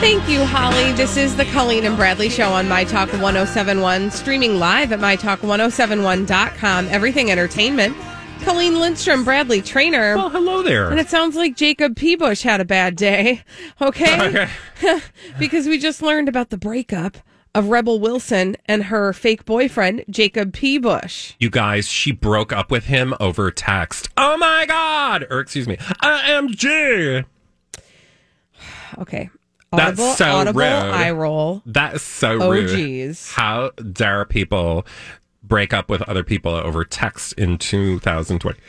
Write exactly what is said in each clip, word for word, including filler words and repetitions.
Thank you, Holly. This is the Colleen and Bradley Show on MyTalk ten seventy-one, streaming live at my talk ten seventy-one dot com, everything entertainment. Colleen Lindstrom, Bradley Trainer. Well, hello there. And it sounds like Jacob P. Bush had a bad day, okay? okay. Because we just learned about the breakup of Rebel Wilson and her fake boyfriend, Jacob P. Bush. You guys, she broke up with him over text. Oh, my God! Or, excuse me, O M G! Okay. Audible, That's so audible rude. Eye roll. That's so oh, rude. Oh, geez. How dare people break up with other people over text in two thousand twenty?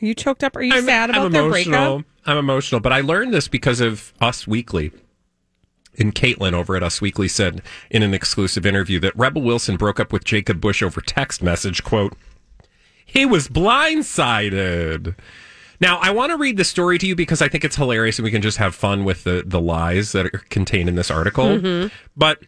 Are you choked up? Are you I'm, sad about I'm their breakup? I'm emotional, but I learned this because of Us Weekly. And Caitlin over at Us Weekly said in an exclusive interview that Rebel Wilson broke up with Jacob Bush over text message, quote, "He was blindsided." Now, I want to read the story to you because I think it's hilarious and we can just have fun with the, the lies that are contained in this article. Mm-hmm. But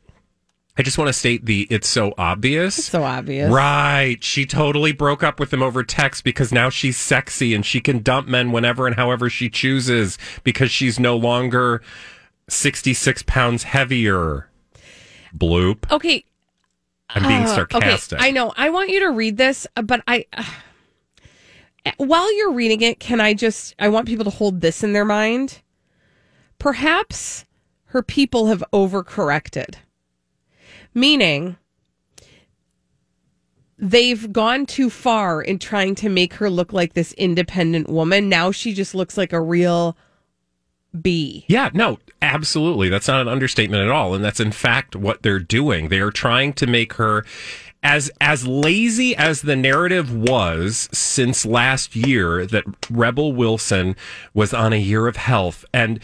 I just want to state the it's so obvious. It's so obvious. Right. She totally broke up with him over text because now she's sexy and she can dump men whenever and however she chooses because she's no longer sixty-six pounds heavier. Bloop. Okay. I'm being uh, sarcastic. Okay. I know. I want you to read this, but I... Uh... While you're reading it, can I just, I want people to hold this in their mind. Perhaps her people have overcorrected. Meaning, they've gone too far in trying to make her look like this independent woman. Now she just looks like a real B. Yeah, no, absolutely. That's not an understatement at all. And that's in fact what they're doing. They are trying to make her... As as lazy as the narrative was since last year that Rebel Wilson was on a year of health, and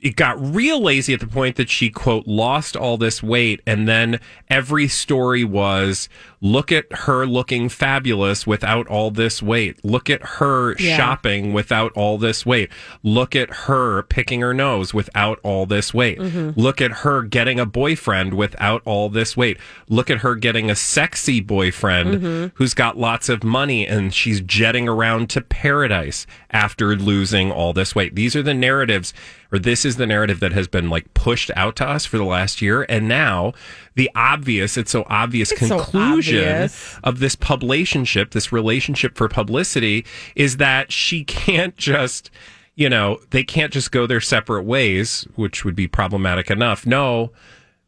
it got real lazy at the point that she, quote, lost all this weight, and then every story was, look at her looking fabulous without all this weight. Look at her yeah. shopping without all this weight. Look at her picking her nose without all this weight. Mm-hmm. Look at her getting a boyfriend without all this weight. Look at her getting a sexy boyfriend mm-hmm. who's got lots of money and she's jetting around to paradise after losing all this weight. These are the narratives, or this is the narrative that has been like pushed out to us for the last year. And now the obvious, it's so obvious it's conclusion. So Yes. of this publicationship, this relationship for publicity, is that she can't just, you know, they can't just go their separate ways, which would be problematic enough. No,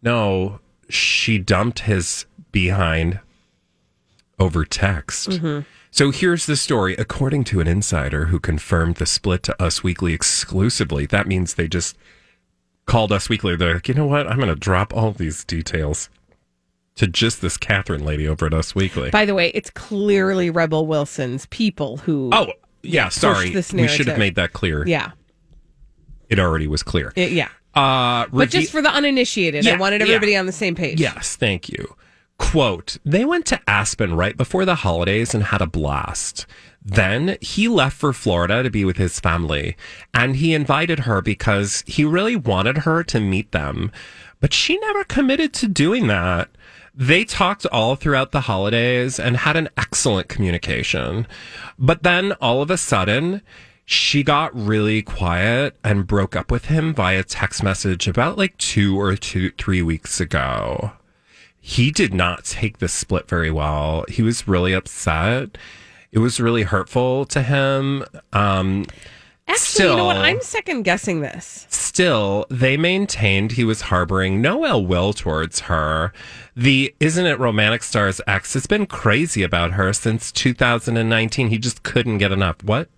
no, she dumped his behind over text. Mm-hmm. So here's the story. According to an insider who confirmed the split to Us Weekly exclusively, that means they just called Us Weekly. They're like, you know what? I'm going to drop all these details to just this Catherine lady over at Us Weekly. By the way, it's clearly Rebel Wilson's people who... Oh, yeah, sorry. This we should have made that clear. Yeah. It already was clear. It, yeah. Uh, revi- but just for the uninitiated, yeah, I wanted everybody yeah. on the same page. Yes, thank you. Quote, "They went to Aspen right before the holidays and had a blast. Then he left for Florida to be with his family, and he invited her because he really wanted her to meet them. But she never committed to doing that. They talked all throughout the holidays and had an excellent communication. But then all of a sudden, she got really quiet and broke up with him via text message about like two or two, three weeks ago. He did not take the split very well. He was really upset. It was really hurtful to him. Um, Actually, still, you know what? I'm second guessing this. Still, they maintained he was harboring no ill will towards her. The Isn't It Romantic star's ex has been crazy about her since two thousand nineteen. He just couldn't get enough." What?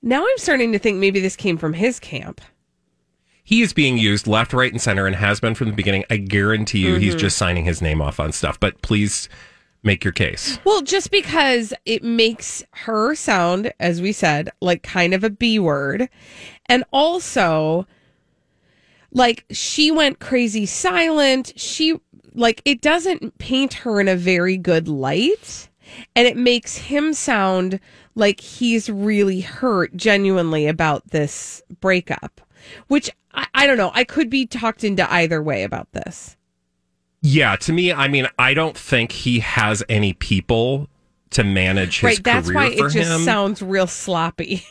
Now I'm starting to think maybe this came from his camp. He is being used left, right, and center and has been from the beginning. I guarantee you mm-hmm. he's just signing his name off on stuff. But please make your case. Well, just because it makes her sound, as we said, like kind of a B word. And also, Like, she went crazy silent. She, like, it doesn't paint her in a very good light. And it makes him sound like he's really hurt genuinely about this breakup, which I, I don't know. I could be talked into either way about this. Yeah, to me, I mean, I don't think he has any people to manage his right, that's career why for it just him. Sounds real sloppy.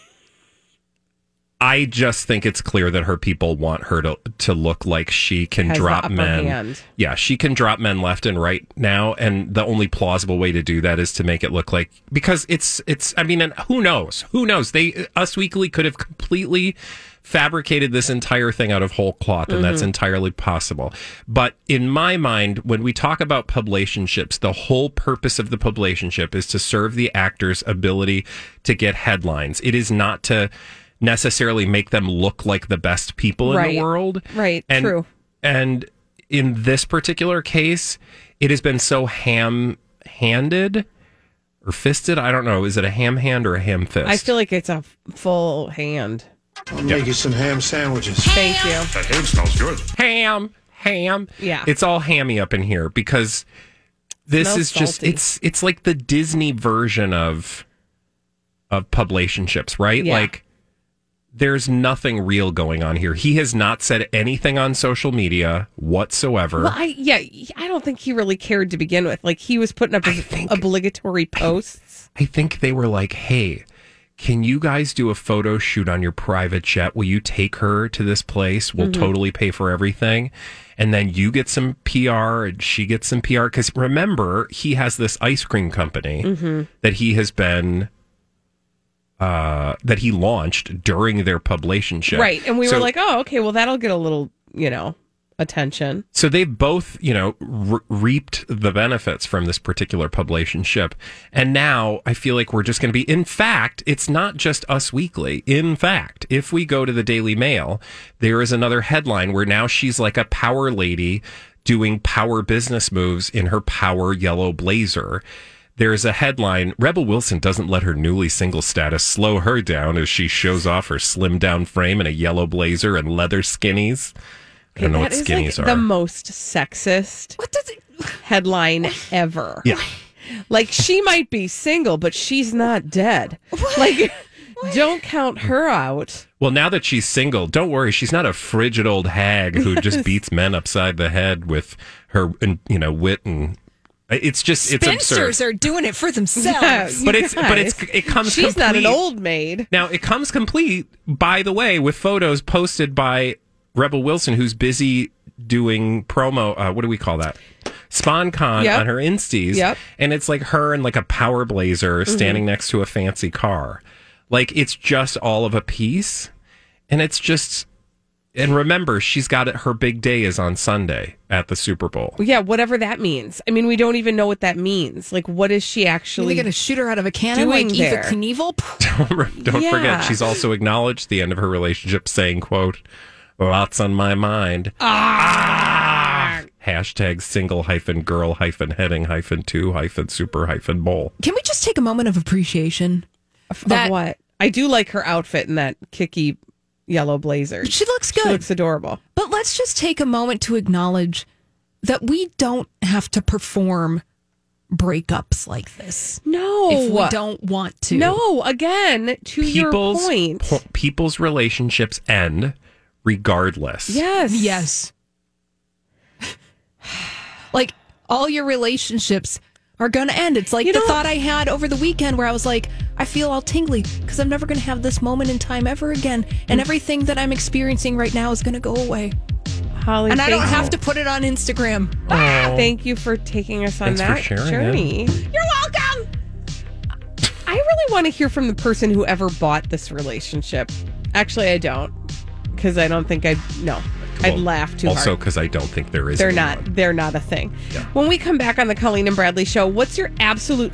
I just think it's clear that her people want her to, to look like she can has drop men. Hand. Yeah, she can drop men left and right now. And the only plausible way to do that is to make it look like, because it's, it's, I mean, and who knows? Who knows? They, Us Weekly could have completely fabricated this entire thing out of whole cloth, and mm-hmm. that's entirely possible. But in my mind, when we talk about publicationships, the whole purpose of the publicationship is to serve the actor's ability to get headlines. It is not to necessarily make them look like the best people right. in the world. Right, and, true. And in this particular case, it has been so ham-handed or fisted. I don't know. Is it a ham hand or a ham fist? I feel like it's a full hand. I'll make yeah. you some ham sandwiches. Thank you. That ham smells good. Ham, ham. Yeah. It's all hammy up in here because this smells is just, salty. it's it's like the Disney version of, of publicationships, right? Yeah. Like, there's nothing real going on here. He has not said anything on social media whatsoever. Well, I, yeah, I don't think he really cared to begin with. Like, he was putting up his think, obligatory posts. I, I think they were like, hey, can you guys do a photo shoot on your private jet? Will you take her to this place? We'll mm-hmm. totally pay for everything. And then you get some P R and she gets some P R. Because remember, he has this ice cream company mm-hmm. that he has been... Uh, that he launched during their publicationship. Right. And we so, were like, oh, okay, well, that'll get a little, you know, attention. So they both, you know, re- reaped the benefits from this particular publicationship. And now I feel like we're just going to be, in fact, it's not just Us Weekly. In fact, if we go to the Daily Mail, there is another headline where now she's like a power lady doing power business moves in her power yellow blazer. There's a headline, Rebel Wilson doesn't let her newly single status slow her down as she shows off her slimmed-down frame in a yellow blazer and leather skinnies. I don't know what skinnies are. The most sexist what does it... headline ever. Yeah. Like, she might be single, but she's not dead. What? Like, what? Don't count her out. Well, now that she's single, don't worry. She's not a frigid old hag who yes. just beats men upside the head with her, you know, wit and... It's just Spinsters it's absurd. Are doing it for themselves, yeah, but it's guys. but it's it comes. She's complete. Not an old maid. Now it comes complete, by the way, with photos posted by Rebel Wilson, who's busy doing promo. Uh, what do we call that? SponCon yep. on her Insties, yep. and it's like her in like a power blazer standing mm-hmm. next to a fancy car. Like, it's just all of a piece, and it's just. And remember, she's got it. Her big day is on Sunday at the Super Bowl. Yeah, whatever that means. I mean, we don't even know what that means. Like, what is she actually? Are they going to shoot her out of a cannon like Eva Knievel? don't don't yeah. forget, she's also acknowledged the end of her relationship, saying, "quote Lots on my mind." Ah! ah! Hashtag single hyphen girl hyphen heading hyphen two hyphen super hyphen bowl. Can we just take a moment of appreciation? Of, that- of what? I do like her outfit and that kicky. Yellow blazer. She looks good. She looks adorable. But let's just take a moment to acknowledge that we don't have to perform breakups like this. No. If we don't want to. No, again, to people's, your point. Po- people's relationships end regardless. Yes. Yes. Like, all your relationships are going to end. It's like you the know, thought I had over the weekend where I was like, I feel all tingly because I'm never going to have this moment in time ever again. And everything that I'm experiencing right now is going to go away. Holly, and I don't you. have to put it on Instagram. Oh. Ah, thank you for taking us on Thanks that journey. It. You're welcome. I really want to hear from the person who ever bought this relationship. Actually, I don't because I don't think I no. I'd laugh too also, hard. Also, because I don't think there is. They're anyone. not. They're not a thing. Yeah. When we come back on the Colleen and Bradley Show, what's your absolute